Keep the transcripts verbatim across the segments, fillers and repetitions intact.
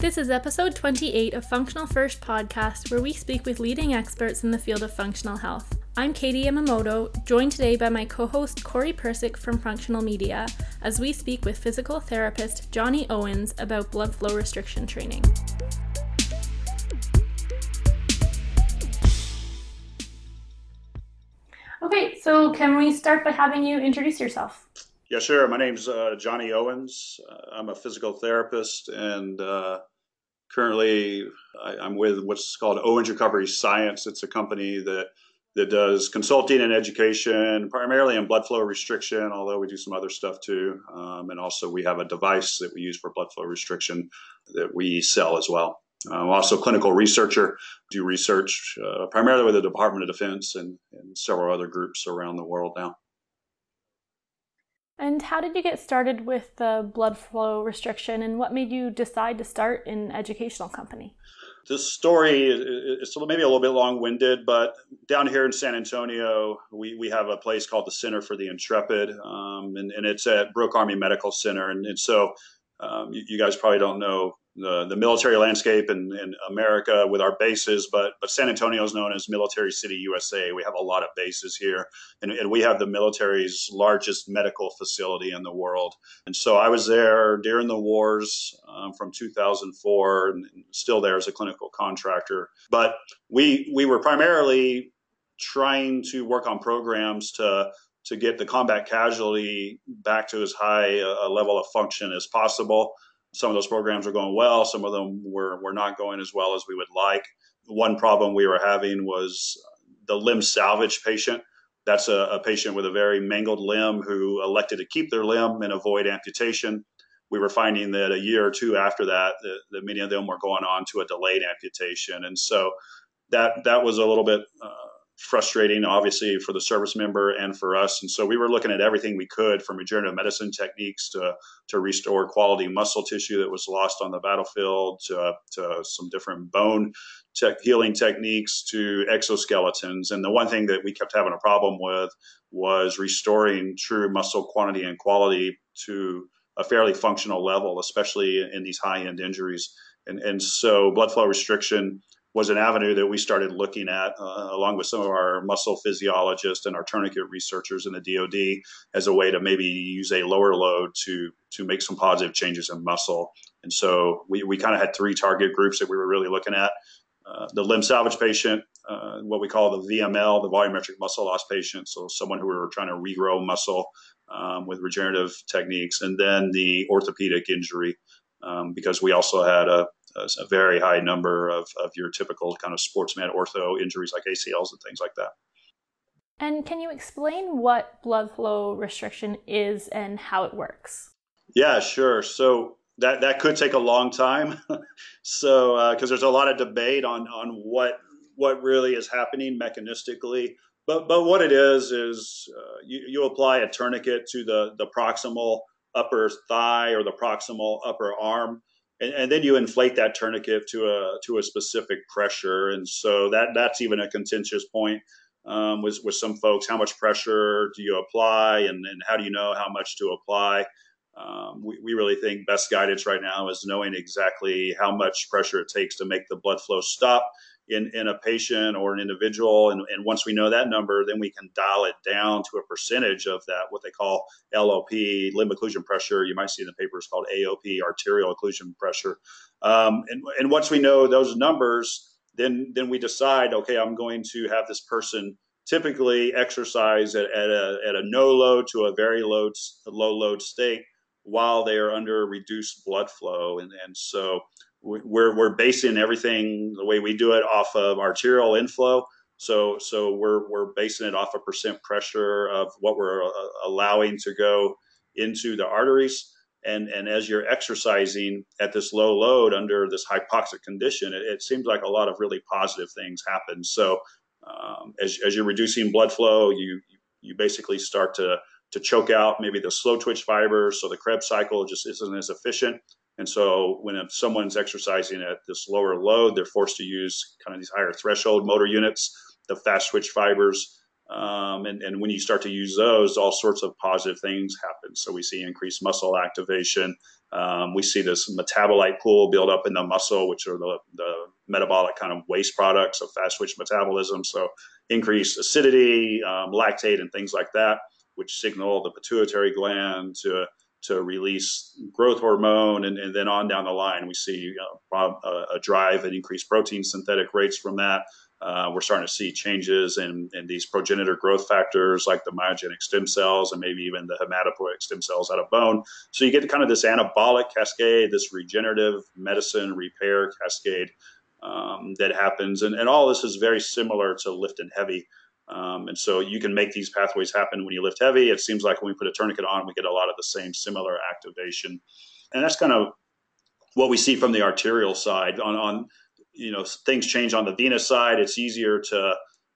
This is episode twenty-eight of Functional First Podcast, where we speak with leading experts in the field of functional health. I'm Katie Yamamoto, joined today by my co-host Cori Persick from Functional Media, as we speak with physical therapist Johnny Owens about blood flow restriction training. Okay, so can we start by having you introduce yourself? Yeah, sure. My name's uh, Johnny Owens. I'm a physical therapist, and uh, currently I, I'm with what's called Owens Recovery Science. It's a company that that does consulting and education, primarily in blood flow restriction, although we do some other stuff too. Um, and also we have a device that we use for blood flow restriction that we sell as well. I'm also a clinical researcher, do research uh, primarily with the Department of Defense and, and several other groups around the world now. And how did you get started with the blood flow restriction, and what made you decide to start an educational company? This story is maybe a little bit long-winded, but down here in San Antonio, we, we have a place called the Center for the Intrepid, um, and, and it's at Brooke Army Medical Center. And, and so um, you, you guys probably don't know the, the military landscape in, in America with our bases, but, but San Antonio is known as Military City U S A. We have a lot of bases here, and, and we have the military's largest medical facility in the world. And so I was there during the wars um, from two thousand four, and still there as a clinical contractor. But we we were primarily trying to work on programs to to get the combat casualty back to as high a, a level of function as possible. Some of those programs were going well. Some of them were, were not going as well as we would like. One problem we were having was the limb salvage patient. That's a, a patient with a very mangled limb who elected to keep their limb and avoid amputation. We were finding that a year or two after that, that, that many of them were going on to a delayed amputation. And so that that was a little bit uh, frustrating, obviously, for the service member and for us. And so we were looking at everything we could, from regenerative medicine techniques to to restore quality muscle tissue that was lost on the battlefield, to, to some different bone tech healing techniques, to exoskeletons. And the one thing that we kept having a problem with was restoring true muscle quantity and quality to a fairly functional level, especially in these high-end injuries. And, and so blood flow restriction was an avenue that we started looking at, uh, along with some of our muscle physiologists and our tourniquet researchers in the D O D, as a way to maybe use a lower load to to make some positive changes in muscle. And so we, we kind of had three target groups that we were really looking at. Uh, the limb salvage patient, uh, what we call the V M L, the volumetric muscle loss patient, so someone who were trying to regrow muscle um, with regenerative techniques, and then the orthopedic injury, um, because we also had a a very high number of, of your typical kind of sportsman ortho injuries like A C Ls and things like that. And can you explain what blood flow restriction is and how it works? Yeah, sure. So that, that could take a long time. so, uh, cause there's a lot of debate on, on what, what really is happening mechanistically, but, but what it is, is, uh, you, you apply a tourniquet to the, the proximal upper thigh or the proximal upper arm. And, and then you inflate that tourniquet to a to a specific pressure, and so that that's even a contentious point um, with with some folks. How much pressure do you apply, and, and how do you know how much to apply? Um, we we really think best guidance right now is knowing exactly how much pressure it takes to make the blood flow stop in in a patient or an individual, and and once we know that number, then we can dial it down to a percentage of that, what they call L O P, limb occlusion pressure. You might see in the papers called A O P, arterial occlusion pressure. Um, and and once we know those numbers, then then we decide, okay, I'm going to have this person typically exercise at, at a at a no load to a very low low load state while they are under reduced blood flow, and and so. We're we're basing everything the way we do it off of arterial inflow, so so we're we're basing it off a percent pressure of what we're allowing to go into the arteries, and and as you're exercising at this low load under this hypoxic condition, it, it seems like a lot of really positive things happen. So um, as as you're reducing blood flow, you you basically start to to choke out maybe the slow twitch fibers, so the Krebs cycle just isn't as efficient. And so when someone's exercising at this lower load, they're forced to use kind of these higher threshold motor units, the fast switch fibers, Um, and, and when you start to use those, all sorts of positive things happen. So we see increased muscle activation. Um, we see this metabolite pool build up in the muscle, which are the, the metabolic kind of waste products of fast twitch metabolism. So increased acidity, um, lactate, and things like that, which signal the pituitary gland to to release growth hormone. And, and then on down the line, we see uh, a, a drive and increased protein synthetic rates from that. Uh, we're starting to see changes in, in these progenitor growth factors like the myogenic stem cells and maybe even the hematopoietic stem cells out of bone. So you get kind of this anabolic cascade, this regenerative medicine repair cascade um, that happens. And, and all this is very similar to lift and heavy. Um, and so you can make these pathways happen when you lift heavy. It seems like when we put a tourniquet on, we get a lot of the same similar activation. And that's kind of what we see from the arterial side. On, on you know, things change on the venous side. It's easier to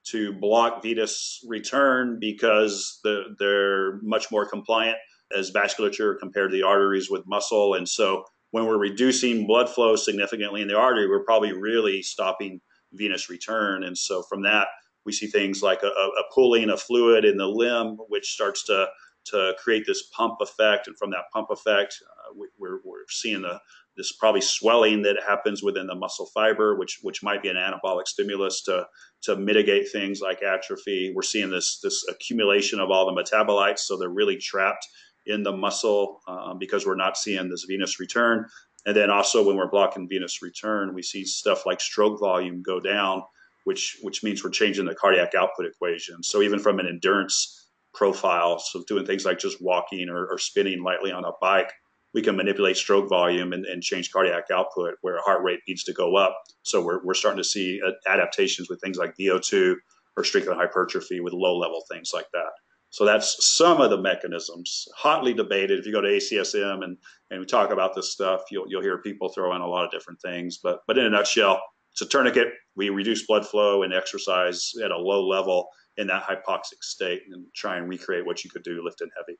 to block venous return because the, they're much more compliant as vasculature compared to the arteries with muscle. And so when we're reducing blood flow significantly in the artery, we're probably really stopping venous return. And so from that, we see things like a, a pooling of fluid in the limb, which starts to to create this pump effect. And from that pump effect, uh, we, we're, we're seeing the, this probably swelling that happens within the muscle fiber, which which might be an anabolic stimulus to to mitigate things like atrophy. We're seeing this this accumulation of all the metabolites, so they're really trapped in the muscle um, because we're not seeing this venous return. And then also when we're blocking venous return, we see stuff like stroke volume go down, which which means we're changing the cardiac output equation. So even from an endurance profile, so doing things like just walking or, or spinning lightly on a bike, we can manipulate stroke volume and, and change cardiac output where heart rate needs to go up. So we're we're starting to see adaptations with things like V O two or strength hypertrophy with low level things like that. So that's some of the mechanisms, hotly debated. If you go to A C S M and, and we talk about this stuff, you'll you'll hear people throw in a lot of different things. But but in a nutshell, it's a tourniquet. We reduce blood flow and exercise at a low level in that hypoxic state and try and recreate what you could do lifting heavy.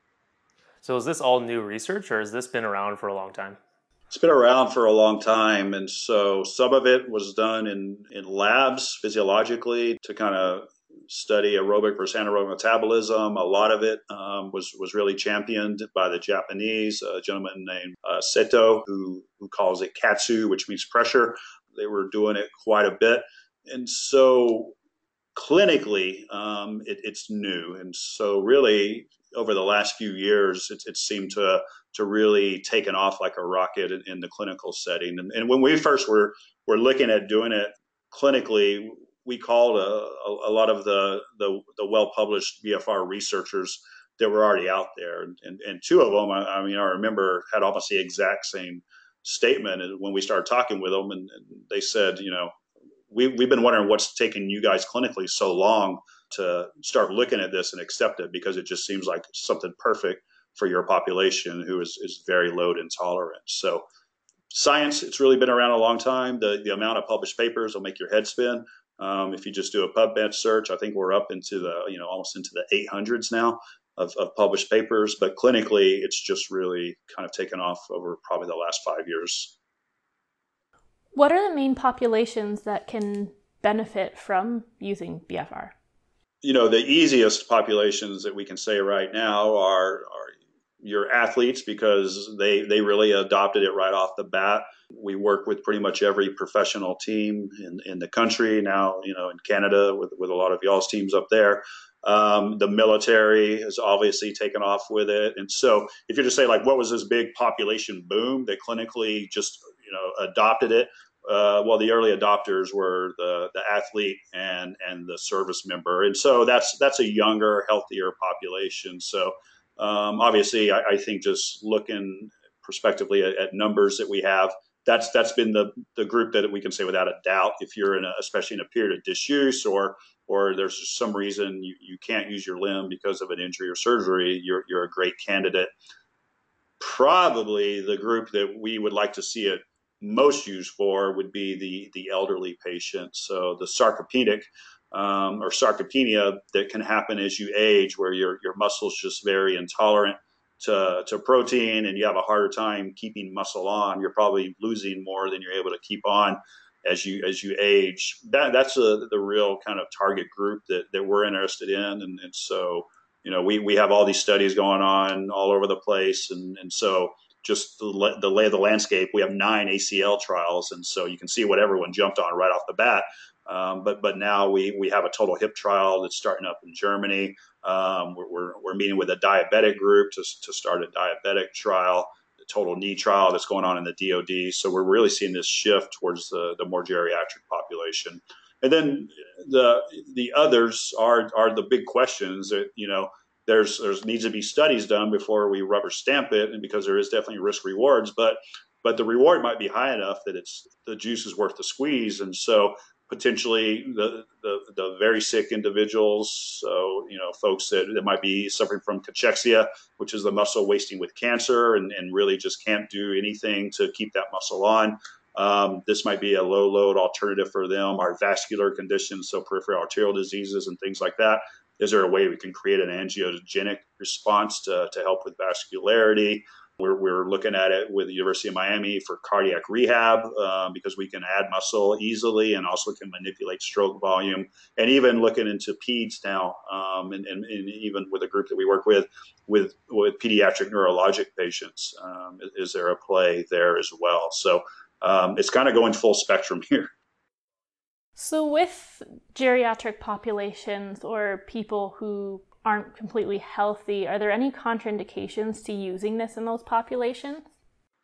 So is this all new research, or has this been around for a long time? It's been around for a long time. And so some of it was done in, in labs physiologically to kind of study aerobic versus anaerobic metabolism. A lot of it um, was, was really championed by the Japanese, a gentleman named uh, Seto, who, who calls it katsu, which means pressure. They were doing it quite a bit. And so clinically, um, it, it's new. And so really, over the last few years, it, it seemed to to really taken off like a rocket in, in the clinical setting. And, and when we first were, were looking at doing it clinically, we called a, a, a lot of the, the, the well-published B F R researchers that were already out there. And, and two of them, I, I mean, I remember had almost the exact same statement when we started talking with them, and, and they said, you know, we, we've been wondering what's taken you guys clinically so long to start looking at this and accept it, because it just seems like something perfect for your population who is, is very load intolerant. So science, it's really been around a long time. The the amount of published papers will make your head spin. Um, if you just do a PubMed search, I think we're up into the, you know, almost into the eight hundreds now of, of published papers, but clinically it's just really kind of taken off over probably the last five years. What are the main populations that can benefit from using B F R? You know, the easiest populations that we can say right now are, are your athletes, because they, they really adopted it right off the bat. We work with pretty much every professional team in, in the country now, you know, in Canada with, with a lot of y'all's teams up there. Um, the military has obviously taken off with it. And so if you just say, like, what was this big population boom that clinically just, you know, adopted it? Uh, well, the early adopters were the, the athlete and, and the service member. And so that's that's a younger, healthier population. So um, obviously, I, I think just looking prospectively at, at numbers that we have, that's that's been the, the group that we can say without a doubt, if you're in a, especially in a period of disuse or or there's some reason you, you can't use your limb because of an injury or surgery, you're you're a great candidate. Probably the group that we would like to see it most used for would be the the elderly patient. So the sarcopenic um, or sarcopenia that can happen as you age, where your your muscles just very intolerant to to protein, and you have a harder time keeping muscle on. You're probably losing more than you're able to keep on, as you as you age. That that's a, the real kind of target group that, that we're interested in. And, and so, you know, we, we have all these studies going on all over the place. And, and so just the, the lay of the landscape, we have nine A C L trials. And so you can see what everyone jumped on right off the bat. Um, but but now we, we have a total hip trial that's starting up in Germany. Um, we're, we're we're meeting with a diabetic group to to start a diabetic trial, a total knee trial that's going on in the D O D. So we're really seeing this shift towards the, the more geriatric population. And then the the others are are the big questions that, you know, there's there's needs to be studies done before we rubber stamp it, and because there is definitely risk rewards, but but the reward might be high enough that it's the juice is worth the squeeze, and so. Potentially the, the the very sick individuals, so, you know, folks that, that might be suffering from cachexia, which is the muscle wasting with cancer and, and really just can't do anything to keep that muscle on. Um, this might be a low load alternative for them. Our vascular conditions, so peripheral arterial diseases and things like that. Is there a way we can create an angiogenic response to, to help with vascularity? We're, we're looking at it with the University of Miami for cardiac rehab uh, because we can add muscle easily and also can manipulate stroke volume, and even looking into peds now um, and, and, and even with a group that we work with, with, with pediatric neurologic patients. Um, is there a play there as well? So um, it's kind of going full spectrum here. So with geriatric populations or people who aren't completely healthy, are there any contraindications to using this in those populations?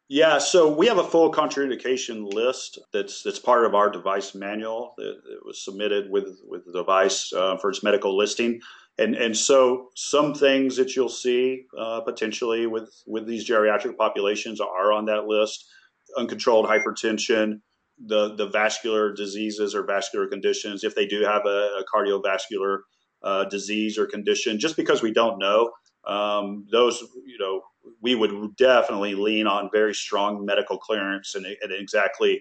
Yeah, so we have a full contraindication list that's that's part of our device manual that, that was submitted with, with the device uh, for its medical listing. And and so some things that you'll see uh, potentially with, with these geriatric populations are on that list. Uncontrolled hypertension, the, the vascular diseases or vascular conditions, if they do have a, a cardiovascular Uh, disease or condition, just because we don't know, um, those, you know, we would definitely lean on very strong medical clearance and, and exactly,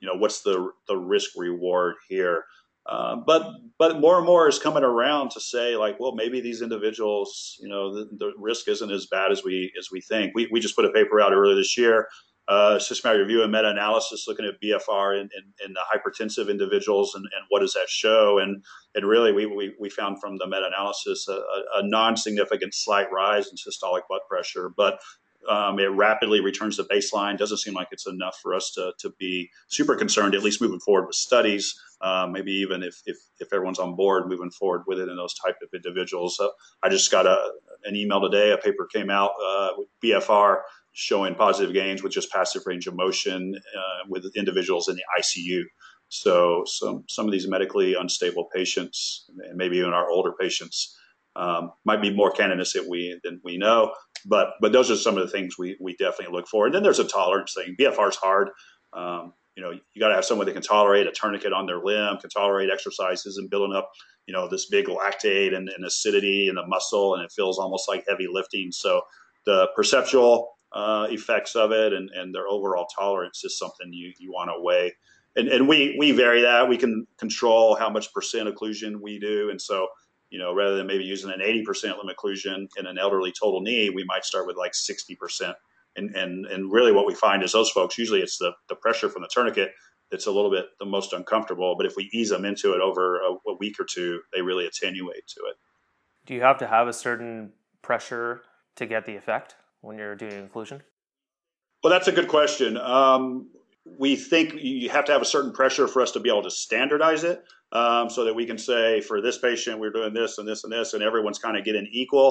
you know, what's the the risk reward here. Uh, but but more and more is coming around to say, like, well, maybe these individuals, you know, the, the risk isn't as bad as we as we think. We we just put a paper out earlier this year, uh, systematic review and meta-analysis looking at B F R in, in, in the hypertensive individuals and, and what does that show? And and really we, we, we found from the meta-analysis a, a non-significant slight rise in systolic blood pressure, but um, it rapidly returns to baseline. Doesn't seem like it's enough for us to, to be super concerned, at least moving forward with studies, uh, maybe even if, if, if everyone's on board moving forward with it in those type of individuals. Uh, I just got a, an email today, a paper came out uh, with B F R, showing positive gains with just passive range of motion uh, with individuals in the I C U. So some some of these medically unstable patients, and maybe even our older patients, um, might be more candidates than we than we know. But but those are some of the things we we definitely look for. And then there's a tolerance thing. B F R is hard. Um, you know, you got to have someone that can tolerate a tourniquet on their limb, can tolerate exercises and building up, you know, this big lactate and, and acidity in the muscle, and it feels almost like heavy lifting. So the perceptual Uh, effects of it and, and their overall tolerance is something you, you want to weigh. And and we, we vary that. We can control how much percent occlusion we do. And so, you know, rather than maybe using an eighty percent limb occlusion in an elderly total knee, we might start with like sixty percent. And and, and really what we find is those folks, usually it's the, the pressure from the tourniquet that's a little bit the most uncomfortable. But if we ease them into it over a, a week or two, they really attenuate to it. Do you have to have a certain pressure to get the effect when you're doing occlusion? Well, that's a good question. Um, we think you have to have a certain pressure for us to be able to standardize it um, so that we can say for this patient, we're doing this and this and this, and everyone's kind of getting equal.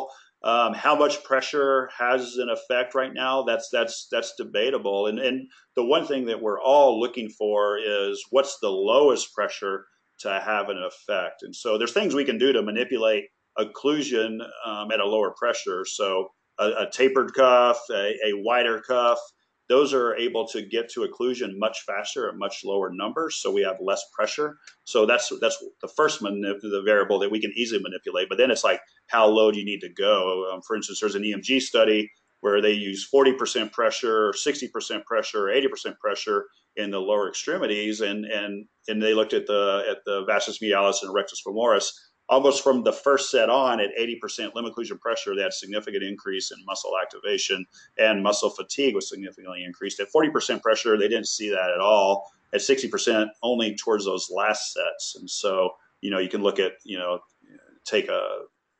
Um, how much pressure has an effect right now? That's that's that's debatable. And, and the one thing that we're all looking for is what's the lowest pressure to have an effect. And so there's things we can do to manipulate occlusion um, at a lower pressure. So A, a tapered cuff, a, a wider cuff, those are able to get to occlusion much faster at much lower numbers, so we have less pressure. So that's that's the first manip- the variable that we can easily manipulate. But then it's like, how low do you need to go? Um, for instance, there's an E M G study where they use forty percent pressure, sixty percent pressure, eighty percent pressure in the lower extremities, and and and they looked at the at the vastus medialis and rectus femoris. almost from the first set on at eighty percent limb occlusion pressure, they had significant increase in muscle activation, and muscle fatigue was significantly increased. At forty percent pressure, they didn't see that at all. At sixty percent, only towards those last sets. And so, you know, you can look at, you know, take a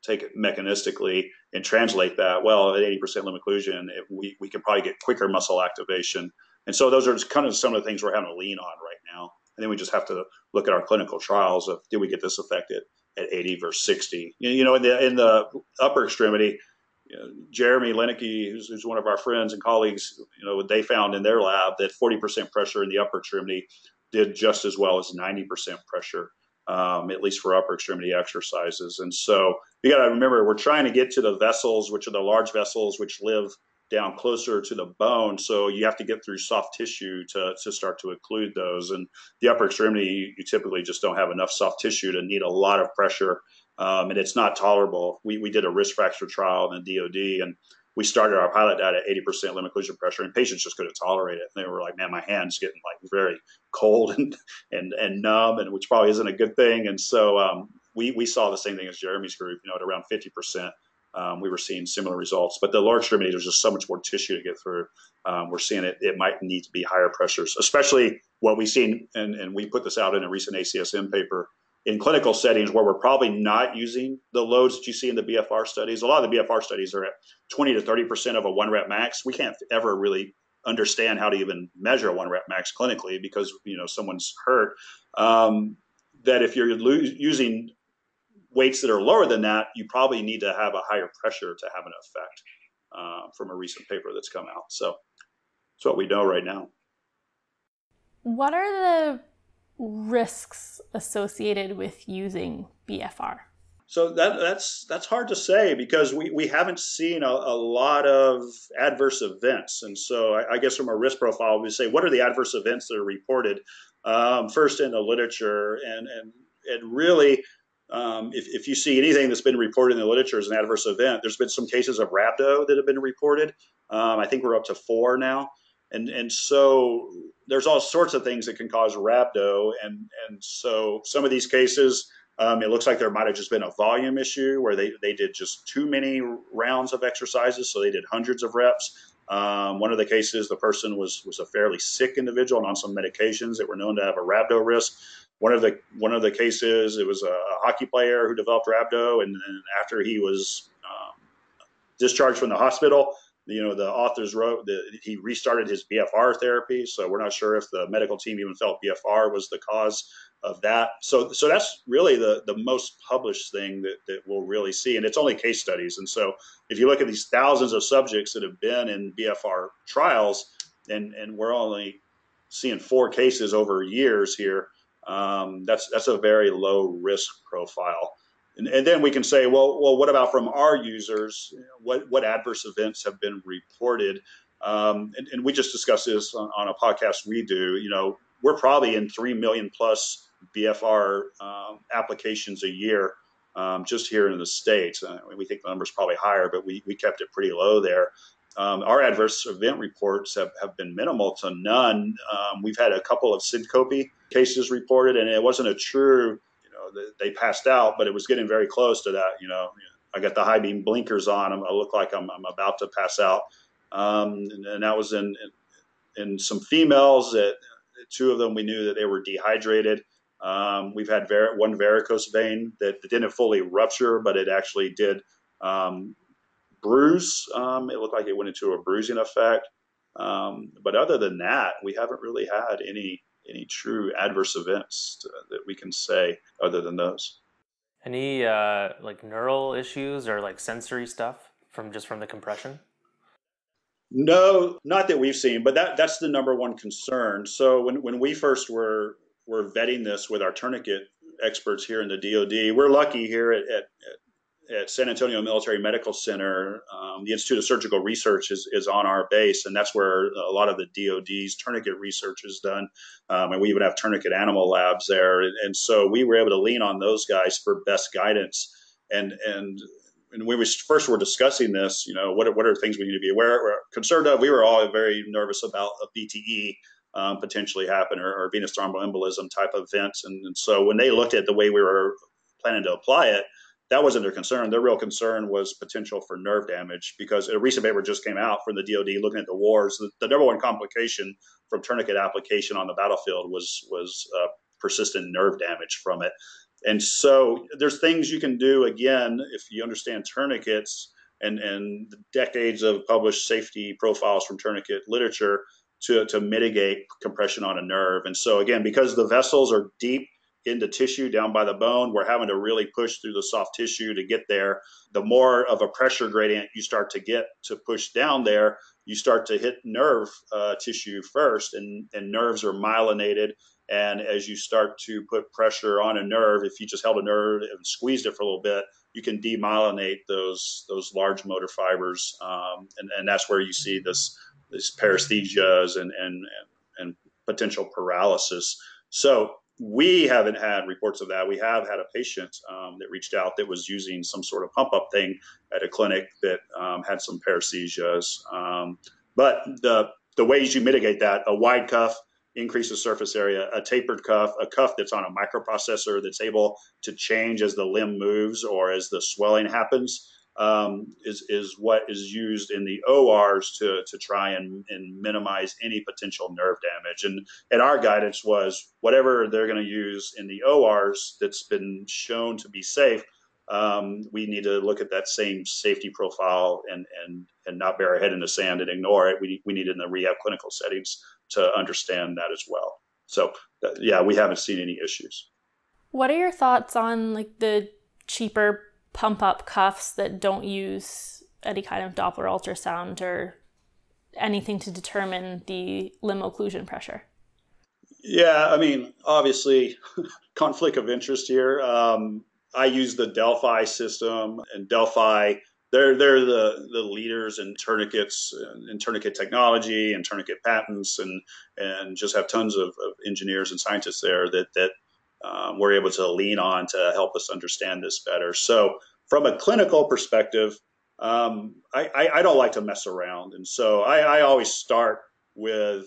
take it mechanistically and translate that. Well, at eighty percent limb occlusion, it, we, we can probably get quicker muscle activation. And so those are just kind of some of the things we're having to lean on right now. And then we just have to look at our clinical trials of, did we get this effect at, at eighty versus sixty? You know, in the in the upper extremity, you know, Jeremy Lineke, who's, who's one of our friends and colleagues, you know, they found in their lab that forty percent pressure in the upper extremity did just as well as ninety percent pressure, um, at least for upper extremity exercises. And so you got to remember, we're trying to get to the vessels, which are the large vessels, which live down closer to the bone. So you have to get through soft tissue to, to start to occlude those. And the upper extremity, you, you typically just don't have enough soft tissue to need a lot of pressure. Um, and it's not tolerable. We we did a wrist fracture trial in the D O D, and we started our pilot out at eighty percent limb occlusion pressure, and patients just couldn't tolerate it. And they were like, man, my hand's getting like very cold and and, and numb, and which probably isn't a good thing. And so um, we, we saw the same thing as Jeremy's group, you know, at around fifty percent. Um, we were seeing similar results, but the lower extremity, there's just so much more tissue to get through. Um, we're seeing it, it might need to be higher pressures, especially what we've seen. And, and we put this out in a recent A C S M paper in clinical settings where we're probably not using the loads that you see in the B F R studies. A lot of the B F R studies are at twenty to thirty percent of a one rep max. We can't ever really understand how to even measure a one rep max clinically because, you know, someone's hurt, um, that if you're lo- using weights that are lower than that, you probably need to have a higher pressure to have an effect, uh, from a recent paper that's come out. So that's what we know right now. What are the risks associated with using B F R? So that, that's that's hard to say because we, we haven't seen a, a lot of adverse events. And so I, I guess from a risk profile, we say, what are the adverse events that are reported um, first in the literature? And, and, and really, Um, if, if you see anything that's been reported in the literature as an adverse event, there's been some cases of rhabdo that have been reported. Um, I think we're up to four now. And and so there's all sorts of things that can cause rhabdo. And, and so some of these cases, um, it looks like there might have just been a volume issue where they, they did just too many rounds of exercises. So they did hundreds of reps. Um, one of the cases, the person was was a fairly sick individual and on some medications that were known to have a rhabdo risk. One of the one of the cases, it was a hockey player who developed rhabdo, and, and after he was um, discharged from the hospital, you know, the authors wrote that he restarted his B F R therapy. So we're not sure if the medical team even felt B F R was the cause of that. So so that's really the, the most published thing that, that we'll really see. And it's only case studies. And so if you look at these thousands of subjects that have been in B F R trials, and, and we're only seeing four cases over years here, Um, that's that's a very low risk profile. And, and then we can say, well, well, what about from our users? What what adverse events have been reported? Um, and, and we just discussed this on, on a podcast we do. You know, we're probably in three million plus B F R um, applications a year um, just here in the States. Uh, we think the number's probably higher, but we, we kept it pretty low there. Um, our adverse event reports have, have been minimal to none. Um, we've had a couple of syncope cases reported, and it wasn't a true, you know, they, they passed out, but it was getting very close to that. You know, I got the high beam blinkers on. I look like I'm, I'm about to pass out. Um, and, and that was in, in, in some females that two of them, we knew that they were dehydrated. Um, we've had var- one varicose vein that didn't fully rupture, but it actually did, um, bruise. Um, it looked like it went into a bruising effect. Um, but other than that, we haven't really had any any true adverse events to, that we can say other than those. Any uh, like neural issues or like sensory stuff from just from the compression? No, not that we've seen, but that that's the number one concern. So when, when we first were, were vetting this with our tourniquet experts here in the D O D, we're lucky here at, at, at at San Antonio Military Medical Center, um, the Institute of Surgical Research is, is on our base, and that's where a lot of the D O D's tourniquet research is done. Um, and we even have tourniquet animal labs there. And, and so we were able to lean on those guys for best guidance. And and and when we first were discussing this, you know, what, what are things we need to be aware of, concerned of? We were all very nervous about a B T E um, potentially happen or, or venous thromboembolism type events. And, and so when they looked at the way we were planning to apply it, that wasn't their concern. Their real concern was potential for nerve damage, because a recent paper just came out from the D O D looking at the wars. The, the number one complication from tourniquet application on the battlefield was was uh, persistent nerve damage from it. And so there's things you can do, again, if you understand tourniquets and, and the decades of published safety profiles from tourniquet literature to, to mitigate compression on a nerve. And so, again, because the vessels are deep into tissue down by the bone, we're having to really push through the soft tissue to get there. The more of a pressure gradient you start to get to push down there, you start to hit nerve uh, tissue first, and, and nerves are myelinated. And as you start to put pressure on a nerve, if you just held a nerve and squeezed it for a little bit, you can demyelinate those those large motor fibers. Um, and, and that's where you see this, this paresthesias and, and, and potential paralysis. So we haven't had reports of that. We have had a patient um, that reached out that was using some sort of pump up thing at a clinic that um, had some paresthesias. Um, but the the ways you mitigate that, a wide cuff increases surface area, a tapered cuff, a cuff that's on a microprocessor that's able to change as the limb moves or as the swelling happens, um, is is what is used in the O Rs to to try and, and minimize any potential nerve damage. And and our guidance was whatever they're going to use in the O Rs that's been shown to be safe, um, we need to look at that same safety profile and and and not bury our head in the sand and ignore it. We we need it in the rehab clinical settings to understand that as well. So yeah, we haven't seen any issues. What are your thoughts on like the cheaper pump up cuffs that don't use any kind of Doppler ultrasound or anything to determine the limb occlusion pressure? Yeah, I mean, obviously conflict of interest here. Um, I use the Delphi system, and Delphi, they're they're the, the leaders in tourniquets, in tourniquet technology and tourniquet patents, and and just have tons of, of engineers and scientists there that, that um, we're able to lean on to help us understand this better. So from a clinical perspective, um, I, I, I don't like to mess around. And so I, I always start with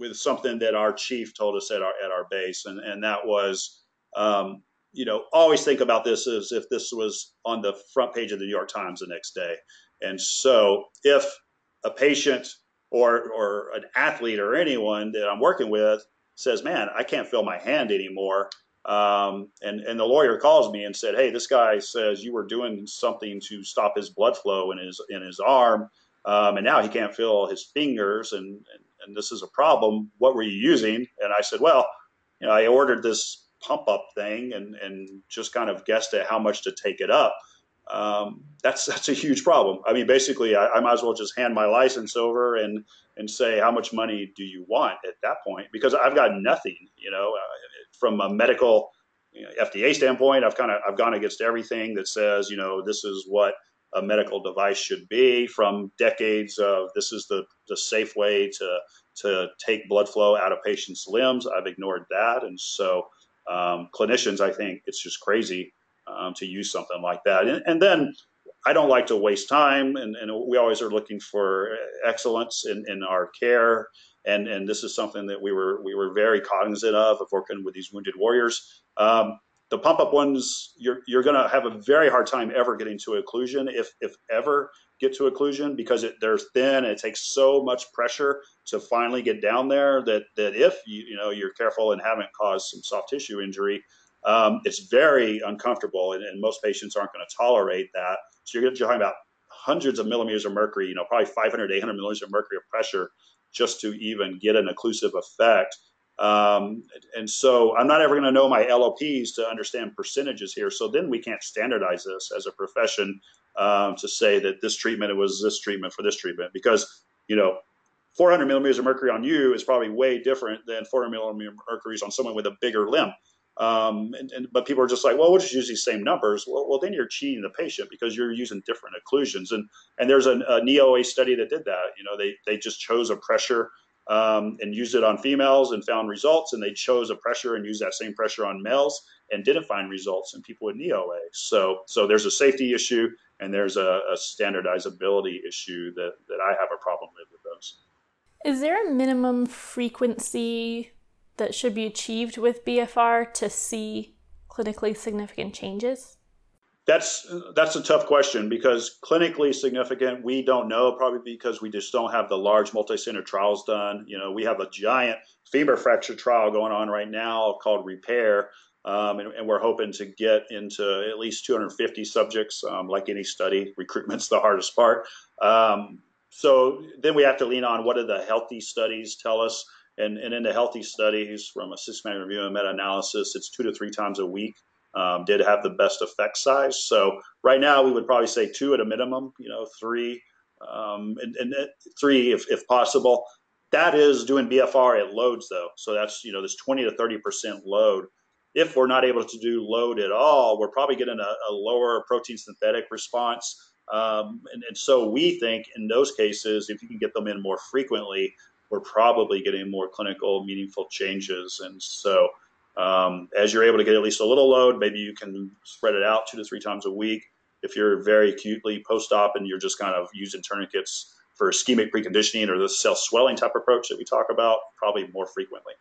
with something that our chief told us at our at our base, and, and that was, um, you know, always think about this as if this was on the front page of the New York Times the next day. And so if a patient or or an athlete or anyone that I'm working with says, man, I can't feel my hand anymore, um, and, and the lawyer calls me and said, hey, this guy says you were doing something to stop his blood flow in his in his arm, um, and now he can't feel his fingers, and, and, and this is a problem. What were you using? And I said, well, you know, I ordered this pump up thing and, and just kind of guessed at how much to take it up. Um, that's, that's a huge problem. I mean, basically I, I might as well just hand my license over and, and say, how much money do you want at that point? Because I've got nothing, you know, uh, from a medical, you know, F D A standpoint, I've kind of, I've gone against everything that says, you know, this is what a medical device should be, from decades of this is the, the safe way to, to take blood flow out of patients' limbs. I've ignored that. And so, Um, clinicians, I think it's just crazy um, to use something like that. And, and then I don't like to waste time, and, and we always are looking for excellence in, in our care. And, and this is something that we were we were very cognizant of, of working with these wounded warriors. Um, the pump-up ones, you're you're going to have a very hard time ever getting to occlusion, if if ever get to occlusion, because it, they're thin and it takes so much pressure to finally get down there that that if you you know you're careful and haven't caused some soft tissue injury, um, it's very uncomfortable, and, and most patients aren't going to tolerate that. So you're, you're talking about hundreds of millimeters of mercury, you know, probably five hundred, eight hundred millimeters of mercury of pressure just to even get an occlusive effect. Um, and so I'm not ever going to know my L O Ps to understand percentages here. So then we can't standardize this as a profession um, to say that this treatment was this treatment for this treatment, because, you know, four hundred millimeters of mercury on you is probably way different than four hundred millimeters of mercury on someone with a bigger limb. Um, and, and, but people are just like, well, we'll just use these same numbers. Well, well then you're cheating the patient, because you're using different occlusions. And, and there's a, a N E O A study that did that. You know, they, they just chose a pressure Um, and used it on females and found results, and they chose a pressure and used that same pressure on males and didn't find results in people with N E O A. So so there's a safety issue, and there's a, a standardizability issue that, that I have a problem with with those. Is there a minimum frequency that should be achieved with B F R to see clinically significant changes? That's that's a tough question, because clinically significant, we don't know, probably because we just don't have the large multi-center trials done. You know, we have a giant femur fracture trial going on right now called Repair, um, and, and we're hoping to get into at least two hundred fifty subjects. Um, like any study, recruitment's the hardest part. Um, so then we have to lean on what do the healthy studies tell us, and, and in the healthy studies from a systematic review and meta-analysis, it's two to three times a week. Um, did have the best effect size. So right now we would probably say two at a minimum, you know, three, um, and, and three if, if possible. That is doing B F R at loads though. So that's, you know, this twenty to thirty percent load. If we're not able to do load at all, we're probably getting a, a lower protein synthetic response. Um, and, and so we think in those cases, if you can get them in more frequently, we're probably getting more clinical, meaningful changes. And so Um, as you're able to get at least a little load, maybe you can spread it out two to three times a week. If you're very acutely post-op and you're just kind of using tourniquets for ischemic preconditioning or the cell swelling type approach that we talk about, probably more frequently.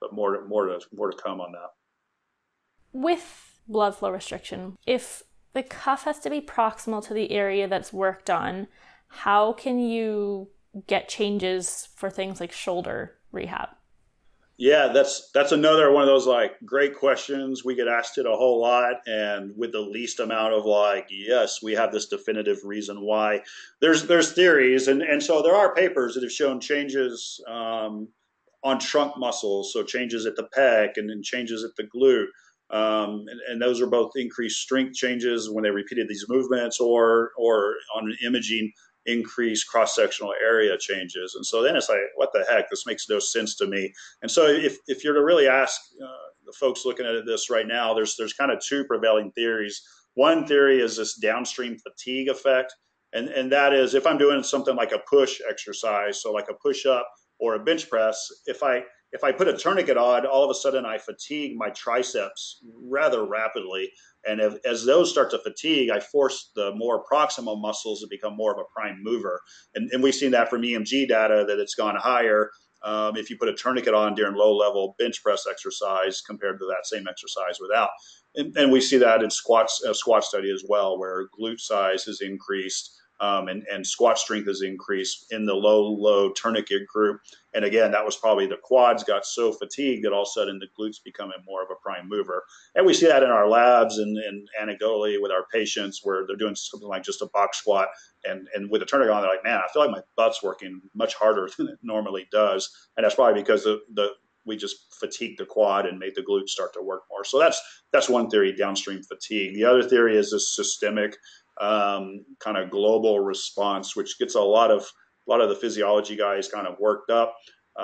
But more, more, to, more to come on that. With blood flow restriction, if the cuff has to be proximal to the area that's worked on, how can you get changes for things like shoulder rehab? Yeah, that's that's another one of those like great questions. We get asked it a whole lot, and with the least amount of like, yes, we have this definitive reason why. There's there's theories, and, and so there are papers that have shown changes um, on trunk muscles, so changes at the pec and then changes at the glute. Um, and, and those are both increased strength changes when they repeated these movements, or or on imaging, increased cross-sectional area changes. And so then it's like, what the heck? This makes no sense to me. And so if, if you're to really ask uh, the folks looking at this right now, there's there's kind of two prevailing theories. One theory is this downstream fatigue effect. And, and that is if I'm doing something like a push exercise, so like a push-up or a bench press, if I if I put a tourniquet on, all of a sudden I fatigue my triceps rather rapidly. And if, as those start to fatigue, I force the more proximal muscles to become more of a prime mover. And, and we've seen that from E M G data that it's gone higher um, if you put a tourniquet on during low-level bench press exercise compared to that same exercise without. And, and we see that in squats, uh, squat study as well, where glute size is increased. Um, and, and squat strength is increased in the low, low tourniquet group. And again, that was probably the quads got so fatigued that all of a sudden the glutes becoming more of a prime mover. And we see that in our labs and, and anecdotally with our patients where they're doing something like just a box squat. And, and with a tourniquet on, they're like, man, I feel like my butt's working much harder than it normally does. And that's probably because the, the we just fatigued the quad and made the glutes start to work more. So that's that's one theory, downstream fatigue. The other theory is this systemic Um, kind of global response, which gets a lot of a lot of the physiology guys kind of worked up.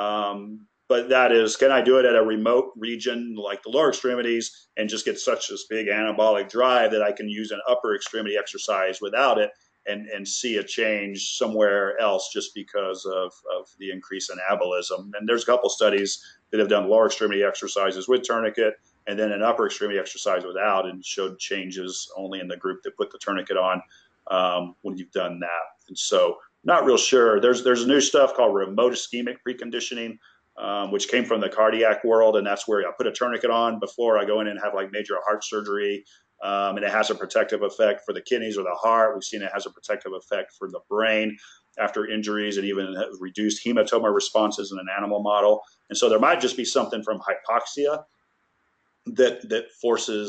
Um, but that is, can I do it at a remote region like the lower extremities and just get such this big anabolic drive that I can use an upper extremity exercise without it and, and see a change somewhere else just because of, of the increase in anabolism? And there's a couple studies that have done lower extremity exercises with tourniquet and then an upper extremity exercise without, and showed changes only in the group that put the tourniquet on um, when you've done that. And so not real sure. There's there's new stuff called remote ischemic preconditioning, um, which came from the cardiac world, and that's where I put a tourniquet on before I go in and have like major heart surgery, um, and it has a protective effect for the kidneys or the heart. We've seen it has a protective effect for the brain after injuries, and even reduced hematoma responses in an animal model. And so there might just be something from hypoxia that that forces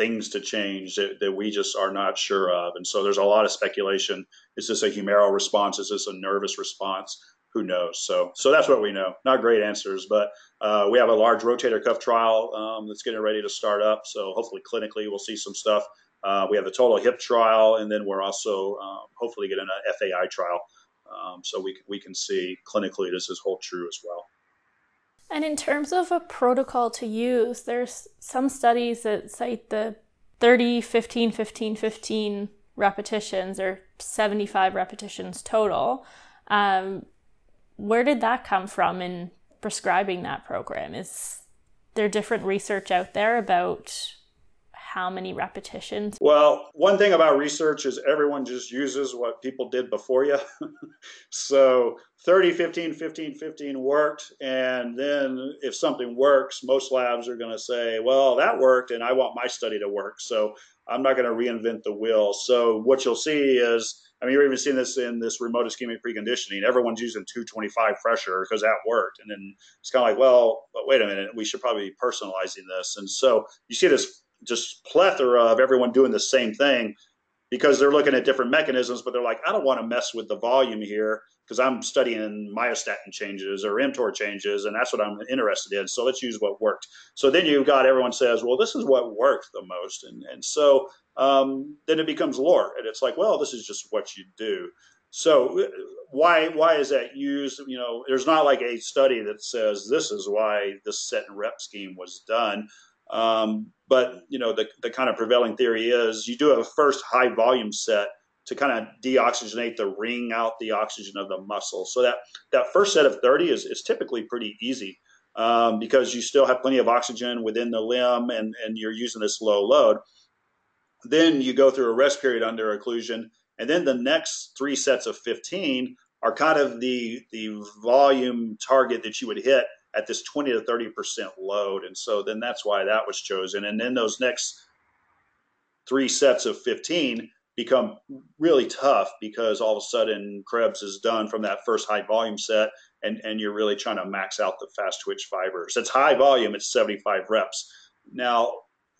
things to change that, that we just are not sure of. And so there's a lot of speculation. Is this a humoral response? Is this a nervous response? Who knows? So so that's what we know. Not great answers, but uh, we have a large rotator cuff trial um, that's getting ready to start up. So hopefully clinically we'll see some stuff. Uh, we have the total hip trial, and then we're also um, hopefully getting an F A I trial. Um, so we we can see clinically does this hold true as well. And in terms of a protocol to use, there's some studies that cite the thirty, fifteen, fifteen, fifteen repetitions or seventy-five repetitions total. Um, where did that come from in prescribing that program? Is there different research out there about how many repetitions? Well, one thing about research is everyone just uses what people did before you. So thirty, fifteen, fifteen, fifteen worked. And then if something works, most labs are going to say, well, that worked and I want my study to work. So I'm not going to reinvent the wheel. So what you'll see is, I mean, you're even seeing this in this remote ischemic preconditioning. Everyone's using two twenty-five pressure because that worked. And then it's kind of like, well, but wait a minute, we should probably be personalizing this. And so you see this just plethora of everyone doing the same thing because they're looking at different mechanisms, but they're like, I don't want to mess with the volume here because I'm studying myostatin changes or mTOR changes, and that's what I'm interested in. So let's use what worked. So then you've got everyone says, well, this is what worked the most. And, and so um, then it becomes lore. And it's like, well, this is just what you do. So why why is that used? You know, there's not like a study that says this is why this set and rep scheme was done. Um, but, you know, the, the kind of prevailing theory is you do a first high volume set to kind of deoxygenate the ring out the oxygen of the muscle. So that, that first set of thirty is, is typically pretty easy um, because you still have plenty of oxygen within the limb and, and you're using this low load. Then you go through a rest period under occlusion. And then the next three sets of fifteen are kind of the, the volume target that you would hit at this twenty to thirty percent load. And so then that's why that was chosen. And then those next three sets of fifteen become really tough because all of a sudden Krebs is done from that first high volume set and, and you're really trying to max out the fast twitch fibers. It's high volume, it's seventy-five reps. Now,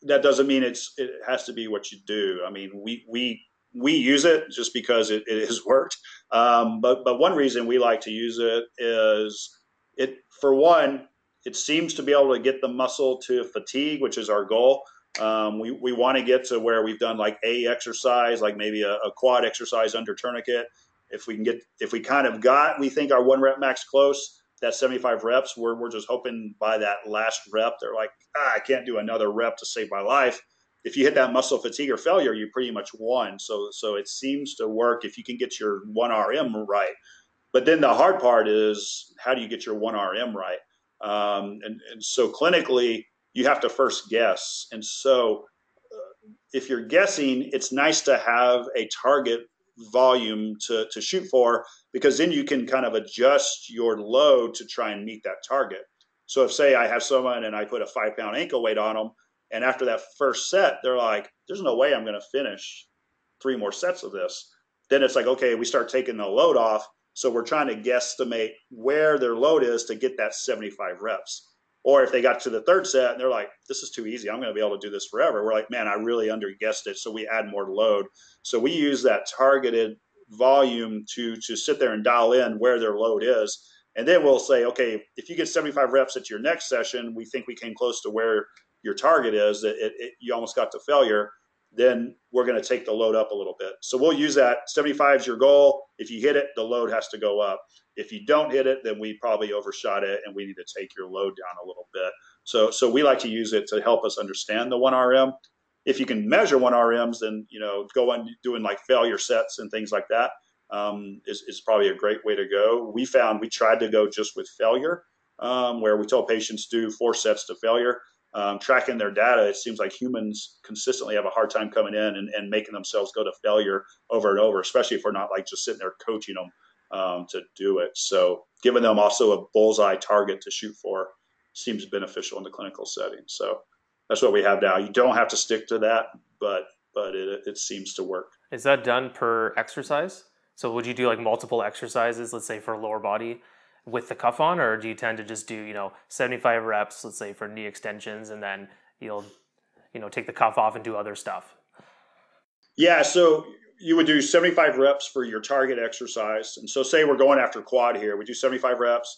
that doesn't mean it's it has to be what you do. I mean, we we we use it just because it, it has worked. Um, but, but one reason we like to use it is it, for one, it seems to be able to get the muscle to fatigue, which is our goal. Um, we, we want to get to where we've done like a exercise, like maybe a, a quad exercise under tourniquet. If we can get, if we kind of got, we think our one rep max close, that's seventy-five reps. We're, we're just hoping by that last rep, they're like, ah, I can't do another rep to save my life. If you hit that muscle fatigue or failure, you pretty much won. So, so it seems to work if you can get your one R M right. But then the hard part is how do you get your one R M right? Um, and, and so clinically, you have to first guess. And so uh, if you're guessing, it's nice to have a target volume to, to shoot for, because then you can kind of adjust your load to try and meet that target. So if, say, I have someone and I put a five pound ankle weight on them, and after that first set, they're like, there's no way I'm going to finish three more sets of this. Then it's like, okay, we start taking the load off. So we're trying to guesstimate where their load is to get that seventy-five reps. Or if they got to the third set and they're like, this is too easy, I'm going to be able to do this forever. We're like, man, I really underguessed it. So we add more load. So we use that targeted volume to, to sit there and dial in where their load is. And then we'll say, okay, if you get seventy-five reps at your next session, we think we came close to where your target is, that it, it, you almost got to failure, then we're going to take the load up a little bit. So we'll use that. seventy-five is your goal. If you hit it, the load has to go up. If you don't hit it, then we probably overshot it and we need to take your load down a little bit. So so we like to use it to help us understand the one R M. If you can measure one R Ms, then, you know, go on doing like failure sets and things like that um, is, is probably a great way to go. We found we tried to go just with failure, um, where we told patients do four sets to failure. Um, tracking their data, it seems like humans consistently have a hard time coming in and, and making themselves go to failure over and over, especially if we're not like just sitting there coaching them um, to do it. So giving them also a bullseye target to shoot for seems beneficial in the clinical setting. So that's what we have now. You don't have to stick to that, but but it, it seems to work. Is that done per exercise? So would you do like multiple exercises, let's say for lower body, with the cuff on, or do you tend to just do, you know, seventy-five reps, let's say for knee extensions, and then you'll, you know, take the cuff off and do other stuff? Yeah. So you would do seventy-five reps for your target exercise. And so say we're going after quad here, we do seventy-five reps,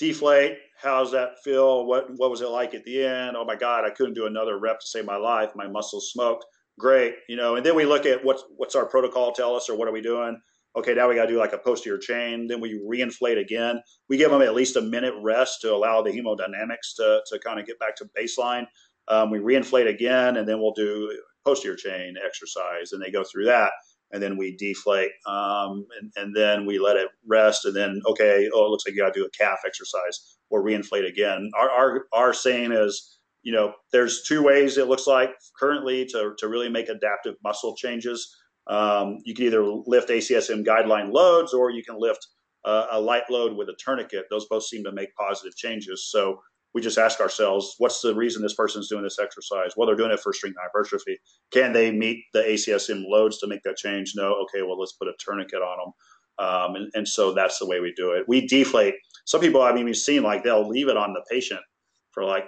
deflate. How's that feel? What, what was it like at the end? Oh my God, I couldn't do another rep to save my life. My muscles smoked. Great. You know, and then we look at what's, what's our protocol tell us, or what are we doing? Okay, now we got to do like a posterior chain. Then we reinflate again. We give them at least a minute rest to allow the hemodynamics to, to kind of get back to baseline. Um, we reinflate again, and then we'll do posterior chain exercise, and they go through that. And then we deflate, um, and, and then we let it rest. And then, okay, oh, it looks like you got to do a calf exercise. We'll reinflate again. Our, our, our saying is you know, there's two ways it looks like currently to, to really make adaptive muscle changes. Um, you can either lift A C S M guideline loads, or you can lift uh, a light load with a tourniquet. Those both seem to make positive changes. So we just ask ourselves, what's the reason this person's doing this exercise? Well, they're doing it for strength and hypertrophy. Can they meet the A C S M loads to make that change? No. Okay, well, let's put a tourniquet on them. Um, and, and so that's the way we do it. We deflate. Some people, I mean, we've seen like they'll leave it on the patient for like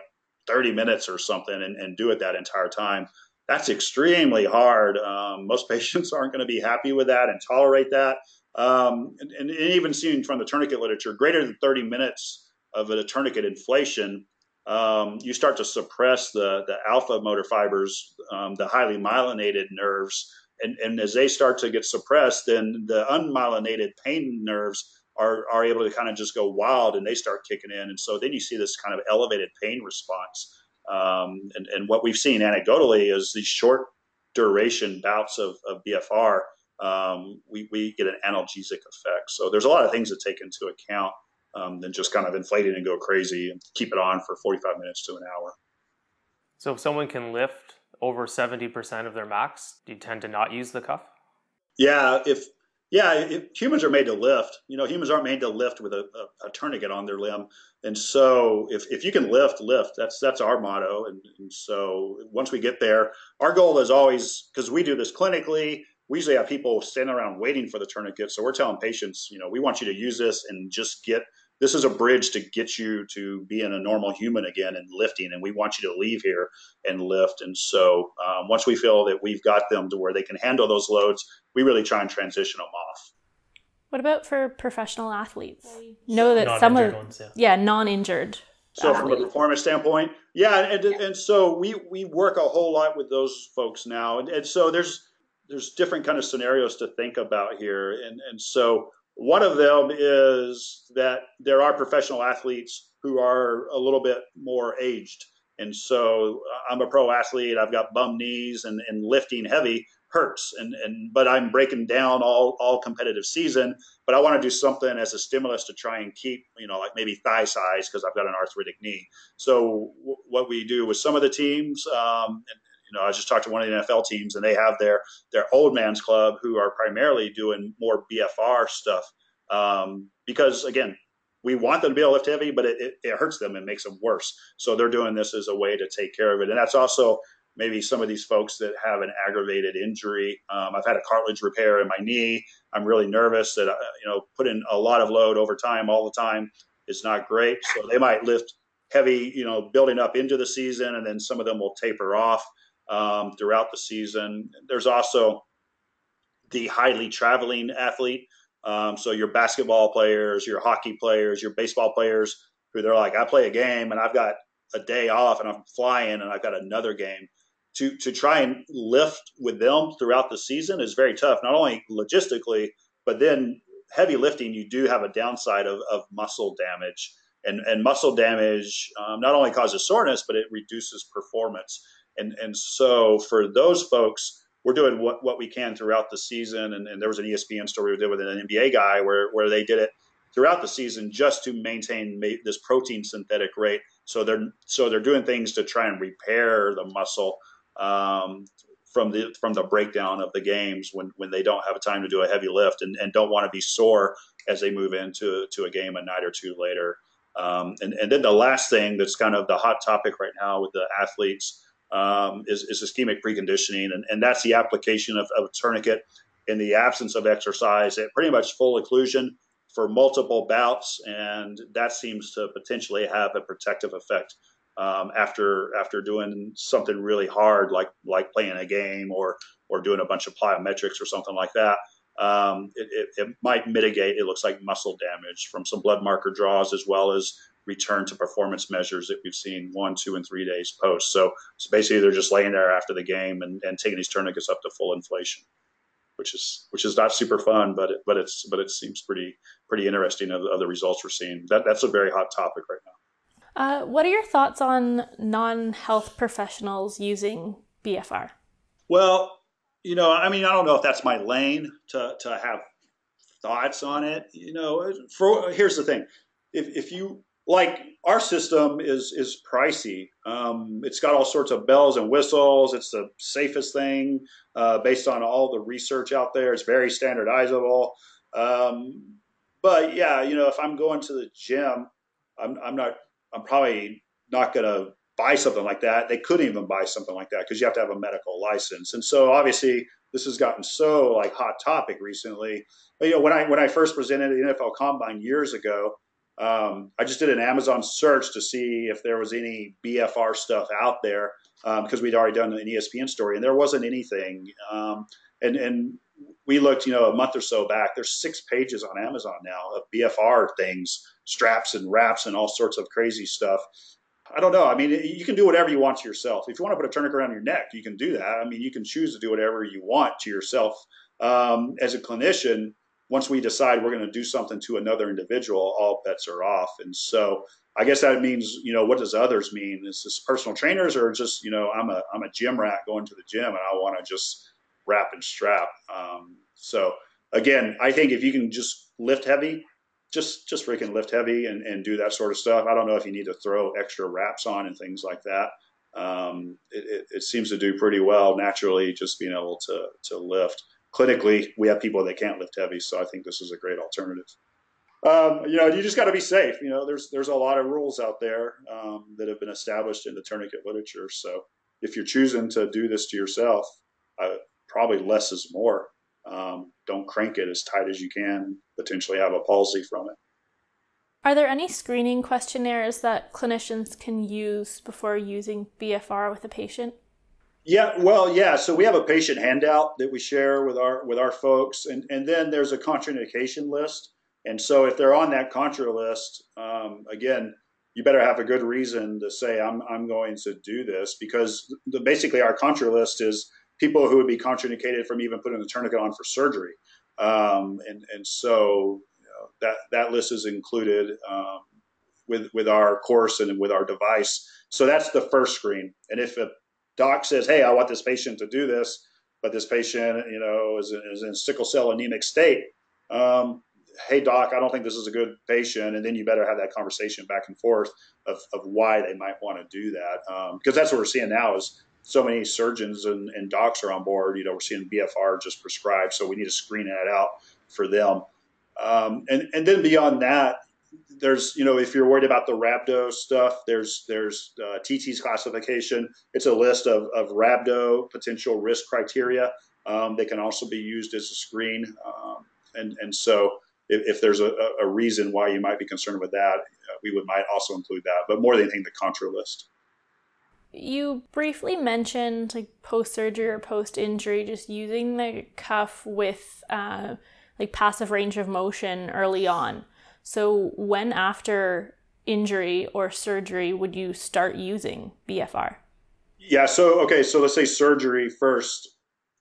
thirty minutes or something and, and do it that entire time. That's extremely hard. Um, most patients aren't going to be happy with that and tolerate that. Um, and, and even seen from the tourniquet literature, greater than thirty minutes of a tourniquet inflation, um, you start to suppress the, the alpha motor fibers, um, the highly myelinated nerves. And, and as they start to get suppressed, then the unmyelinated pain nerves are, are able to kind of just go wild, and they start kicking in. And so then you see this kind of elevated pain response. Um, and, and what we've seen anecdotally is these short duration bouts of, of B F R, um, we, we get an analgesic effect. So there's a lot of things to take into account um, than just kind of inflate it and go crazy and keep it on for forty-five minutes to an hour. So if someone can lift over seventy percent of their max, do you tend to not use the cuff? Yeah, if yeah, if humans are made to lift. You know, humans aren't made to lift with a, a, a tourniquet on their limb. And so if, if you can lift, lift. That's that's our motto. And, and so once we get there, our goal is always, because we do this clinically, we usually have people standing around waiting for the tourniquet. So we're telling patients, you know, we want you to use this and just get, this is a bridge to get you to being a normal human again and lifting, and we want you to leave here and lift. And so um, once we feel that we've got them to where they can handle those loads, we really try and transition them off. What about for professional athletes? Know that non-injured some of ones, yeah. yeah, non-injured. So athletes. From a performance standpoint, yeah, and yeah. and so we we work a whole lot with those folks now, and, and so there's there's different kind of scenarios to think about here, and and so. One of them is that there are professional athletes who are a little bit more aged. And so I'm a pro athlete. I've got bum knees and, and lifting heavy hurts. And, and but I'm breaking down all, all competitive season. But I want to do something as a stimulus to try and keep, you know, like maybe thigh size because I've got an arthritic knee. So w- what we do with some of the teams, um, and, you know, I just talked to one of the N F L teams, and they have their their old man's club who are primarily doing more B F R stuff um, because, again, we want them to be able to lift heavy, but it, it, it hurts them and makes them worse. So they're doing this as a way to take care of it. And that's also maybe some of these folks that have an aggravated injury. Um, I've had a cartilage repair in my knee. I'm really nervous that, you know, putting a lot of load over time all the time is not great. So they might lift heavy, you know, building up into the season, and then some of them will taper off. Um, throughout the season. There's also the highly traveling athlete. Um, so your basketball players, your hockey players, your baseball players, who they're like, I play a game and I've got a day off and I'm flying and I've got another game. To, to try and lift with them throughout the season is very tough, not only logistically, but then heavy lifting, you do have a downside of, of muscle damage. And, and muscle damage um, not only causes soreness, but it reduces performance. And and so for those folks, we're doing what, what we can throughout the season. And, and there was an E S P N story we did with an N B A guy where, where they did it throughout the season just to maintain ma- this protein synthetic rate. So they're so they're doing things to try and repair the muscle um, from the from the breakdown of the games when, when they don't have time to do a heavy lift and, and don't want to be sore as they move into to a game a night or two later. Um, and, and then the last thing that's kind of the hot topic right now with the athletes Um, is, is ischemic preconditioning, and, and that's the application of, of a tourniquet in the absence of exercise at pretty much full occlusion for multiple bouts, and that seems to potentially have a protective effect um, after after doing something really hard like like playing a game or or doing a bunch of plyometrics or something like that. Um, it, it, it might mitigate, it looks like, muscle damage from some blood marker draws as well as return to performance measures that we've seen one, two, and three days post. So, so basically they're just laying there after the game and, and taking these tourniquets up to full inflation, which is which is not super fun, but it, but it's but it seems pretty pretty interesting of, of the results we're seeing. That that's a very hot topic right now. Uh, what are your thoughts on non-health professionals using B F R? Well, you know, I mean, I don't know if that's my lane to to have thoughts on it. You know, for here's the thing: if if you like our system is is pricey. Um, it's got all sorts of bells and whistles. It's the safest thing uh, based on all the research out there. It's very standardizable. Um, but yeah, you know, if I'm going to the gym, I'm, I'm not. I'm probably not going to buy something like that. They couldn't even buy something like that because you have to have a medical license. And so obviously this has gotten so like hot topic recently. But, you know, when I when I first presented at the N F L Combine years ago, um, I just did an Amazon search to see if there was any B F R stuff out there because um, we'd already done an E S P N story and there wasn't anything. Um, and and we looked, you know, a month or so back. There's six pages on Amazon now of B F R things, straps and wraps and all sorts of crazy stuff. I don't know. I mean, you can do whatever you want to yourself. If you want to put a tourniquet around your neck, you can do that. I mean, you can choose to do whatever you want to yourself. Um, as a clinician, once we decide we're going to do something to another individual, all bets are off. And so I guess that means, you know, what does others mean? Is this personal trainers or just, you know, I'm a I'm a gym rat going to the gym and I want to just wrap and strap. Um, so, again, I think if you can just lift heavy, Just just freaking lift heavy and, and do that sort of stuff. I don't know if you need to throw extra wraps on and things like that. Um, it, it, it seems to do pretty well naturally, just being able to to lift. Clinically, we have people that can't lift heavy, so I think this is a great alternative. Um, you know, you just got to be safe. You know, there's there's a lot of rules out there um, that have been established in the tourniquet literature. So if you're choosing to do this to yourself, uh, probably less is more. Um, don't crank it as tight as you can, potentially have a palsy from it. Are there any screening questionnaires that clinicians can use before using B F R with a patient? Yeah, well, yeah. So we have a patient handout that we share with our with our folks. And, and then there's a contraindication list. And so if they're on that contra list, um, again, you better have a good reason to say, I'm, I'm going to do this, because the, basically our contra list is people who would be contraindicated from even putting the tourniquet on for surgery. Um, and, and so you know, that, that list is included um, with, with our course and with our device. So that's the first screen. And if a doc says, hey, I want this patient to do this, but this patient, you know, is, is in sickle cell anemic state. Um, hey, doc, I don't think this is a good patient. And then you better have that conversation back and forth of, of why they might want to do that. Um, because that's what we're seeing now is, so many surgeons and, and docs are on board. You know, we're seeing B F R just prescribed, so we need to screen that out for them. Um, and, and then beyond that, there's, you know, if you're worried about the rhabdo stuff, there's there's uh, T T's classification. It's a list of, of rhabdo potential risk criteria. Um, they can also be used as a screen. Um, and, and so if, if there's a, a reason why you might be concerned with that, we would might also include that. But more than anything, the contra list. You briefly mentioned like post-surgery or post-injury, just using the cuff with uh, like passive range of motion early on. So when after injury or surgery would you start using B F R? Yeah, so, okay, so let's say surgery first.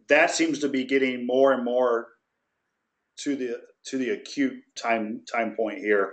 That seems to be getting more and more to the to the acute time time point here.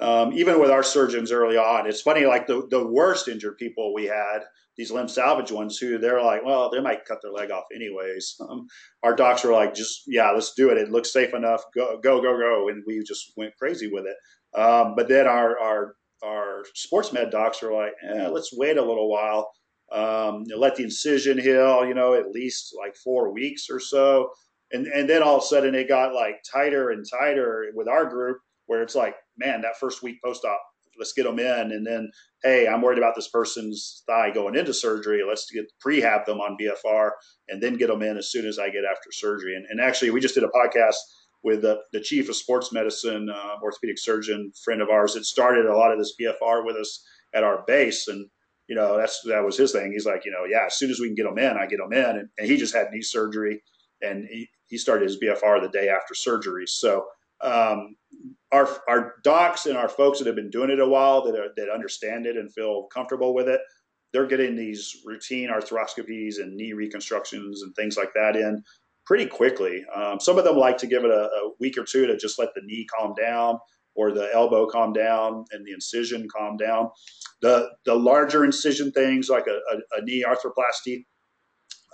Um, even with our surgeons early on, it's funny, like the, the worst injured people we had, these limb salvage ones who they're like, well, they might cut their leg off anyways. Um, our docs were like, just, yeah, let's do it. It looks safe enough. Go, go, go, go. And we just went crazy with it. Um, but then our, our, our sports med docs were like, eh, let's wait a little while. Um, let the incision heal, you know, at least like four weeks or so. And, and then all of a sudden it got like tighter and tighter with our group, where it's like, man, that first week post-op, let's get them in. And then, hey, I'm worried about this person's thigh going into surgery. Let's get prehab them on B F R and then get them in as soon as I get after surgery. And, and actually, we just did a podcast with the, the chief of sports medicine, uh, orthopedic surgeon, friend of ours that started a lot of this B F R with us at our base. And, you know, that's that was his thing. He's like, you know, yeah, as soon as we can get them in, I get them in. And, and he just had knee surgery, and he, he started his B F R the day after surgery. So, um, Our, our docs and our folks that have been doing it a while, that are, that understand it and feel comfortable with it, they're getting these routine arthroscopies and knee reconstructions and things like that in pretty quickly. Um, some of them like to give it a, a week or two to just let the knee calm down or the elbow calm down and the incision calm down. The the larger incision things like a, a, a knee arthroplasty,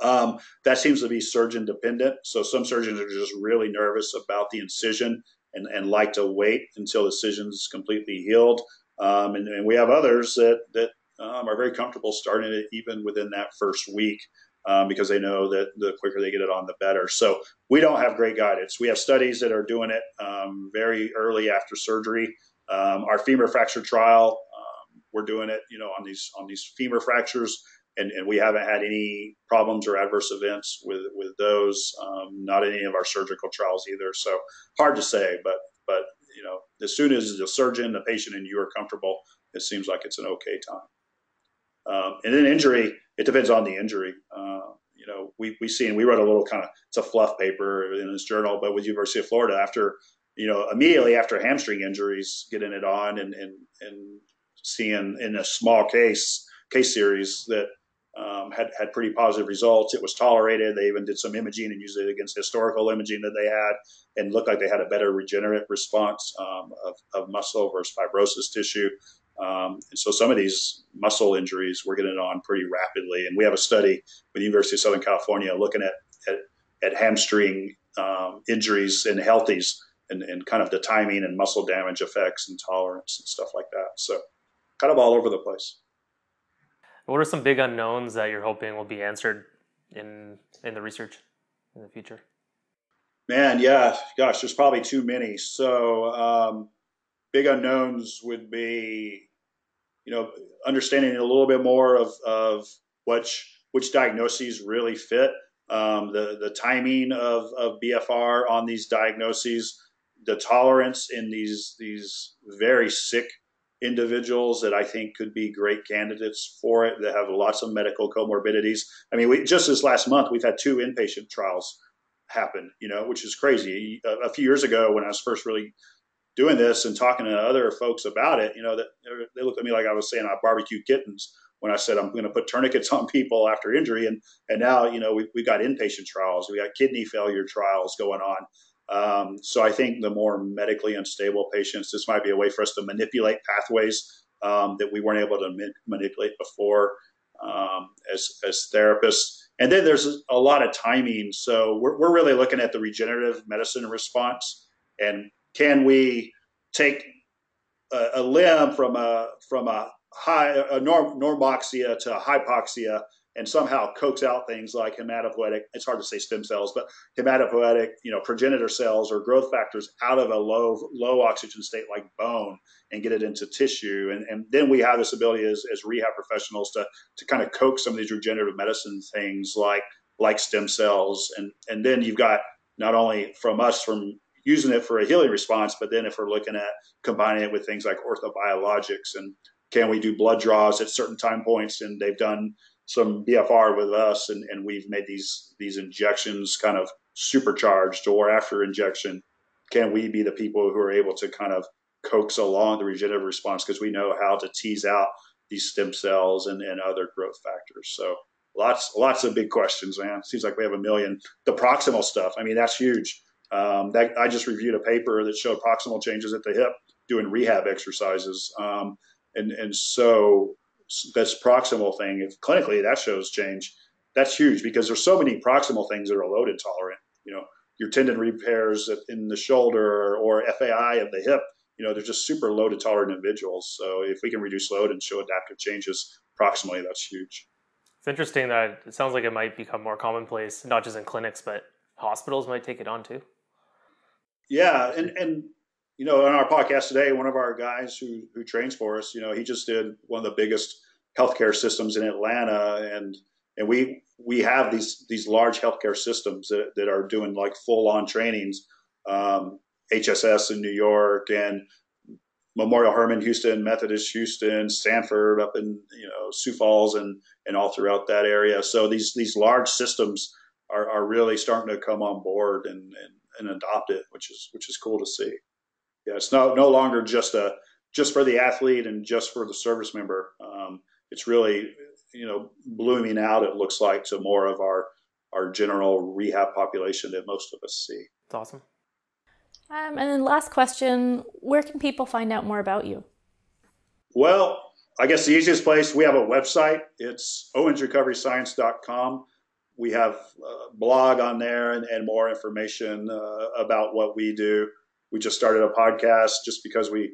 um, that seems to be surgeon dependent. So some surgeons are just really nervous about the incision and, and like to wait until the incision's completely healed. Um, and, and we have others that, that um, are very comfortable starting it even within that first week um, because they know that the quicker they get it on, the better. So we don't have great guidance. We have studies that are doing it um, very early after surgery. Um, our femur fracture trial, um, we're doing it, you know, on these on these femur fractures, and, and we haven't had any problems or adverse events with with those. Um, not any of our surgical trials either. So hard to say, but but. You know, as soon as the surgeon, the patient, and you are comfortable, it seems like it's an okay time. Um, and then injury, it depends on the injury. Uh, you know, we we seen we read a little kind of it's a fluff paper in this journal, but with University of Florida, after you know immediately after hamstring injuries, getting it on and and and seeing in a small case case series that um, had had pretty positive results. It was tolerated. They even did some imaging and used it against historical imaging that they had. And looked like they had a better regenerative response um, of, of muscle versus fibrosis tissue. Um, and so some of these muscle injuries, we're getting on pretty rapidly. And we have a study with the University of Southern California looking at at, at hamstring um, injuries in healthies and, and kind of the timing and muscle damage effects and tolerance and stuff like that. So kind of all over the place. What are some big unknowns that you're hoping will be answered in in the research in the future? Man, yeah, gosh, there's probably too many. So um, big unknowns would be, you know, understanding a little bit more of, of which which diagnoses really fit, um, the, the timing of, of B F R on these diagnoses, the tolerance in these these very sick individuals that I think could be great candidates for it that have lots of medical comorbidities. I mean, we just this last month, we've had two inpatient trials happen, you know, which is crazy. A, a few years ago when I was first really doing this and talking to other folks about it, you know, that they looked at me like I was saying I barbecue kittens when I said I'm going to put tourniquets on people after injury. And and now, you know, we we got inpatient trials, we got kidney failure trials going on. Um, so I think the more medically unstable patients, this might be a way for us to manipulate pathways um, that we weren't able to ma- manipulate before um, as as therapists. And then there's a lot of timing. So we're, we're really looking at the regenerative medicine response. And can we take a, a limb from a from a high a norm, normoxia to hypoxia and somehow coax out things like hematopoietic, it's hard to say stem cells, but hematopoietic, you know, progenitor cells or growth factors out of a low low oxygen state like bone and get it into tissue. And, and then we have this ability as, as rehab professionals to to kind of coax some of these regenerative medicine things like like stem cells. And, and then you've got not only from us from using it for a healing response, but then if we're looking at combining it with things like orthobiologics and can we do blood draws at certain time points? And they've done some B F R with us, and, and we've made these these injections kind of supercharged or after injection. Can we be the people who are able to kind of coax along the regenerative response because we know how to tease out these stem cells and, and other growth factors? So lots lots of big questions, man. Seems like we have a million. The proximal stuff, I mean, that's huge. Um, that I just reviewed a paper that showed proximal changes at the hip doing rehab exercises, um, and and so. This proximal thing, if clinically that shows change, that's huge because there's so many proximal things that are load intolerant. You know, your tendon repairs in the shoulder or F A I of the hip, you know, they're just super load intolerant individuals. So if we can reduce load and show adaptive changes proximally, that's huge. It's interesting that it sounds like it might become more commonplace, not just in clinics, but hospitals might take it on too. Yeah. And, and, you know, on our podcast today, one of our guys who who trains for us, you know, he just did one of the biggest healthcare systems in Atlanta, and and we we have these these large healthcare systems that, that are doing like full on trainings, um, H S S in New York and Memorial Hermann Houston, Methodist Houston, Sanford up in you know Sioux Falls and and all throughout that area. So these these large systems are are really starting to come on board and and, and adopt it, which is which is cool to see. Yeah, it's no no longer just a just for the athlete and just for the service member. Um, it's really you know blooming out. It looks like to more of our our general rehab population that most of us see. It's awesome. Um, and then last question: where can people find out more about you? Well, I guess the easiest place we have a website. It's owens recovery science dot com. We have a blog on there and, and more information uh, about what we do. We just started a podcast just because we,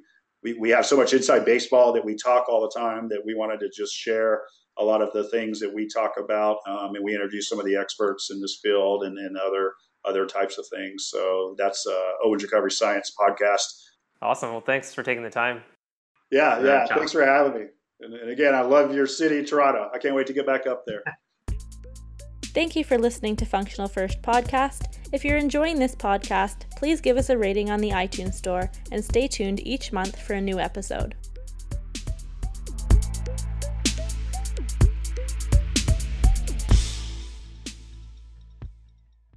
we, we have so much inside baseball that we talk all the time that we wanted to just share a lot of the things that we talk about. Um, and we interview some of the experts in this field and, and other other types of things. So that's uh, Owens Recovery Science Podcast. Awesome. Well, thanks for taking the time. Yeah, yeah. Thanks for having me. And, and again, I love your city, Toronto. I can't wait to get back up there. Thank you for listening to Functional First Podcast. If you're enjoying this podcast, please give us a rating on the iTunes Store and stay tuned each month for a new episode.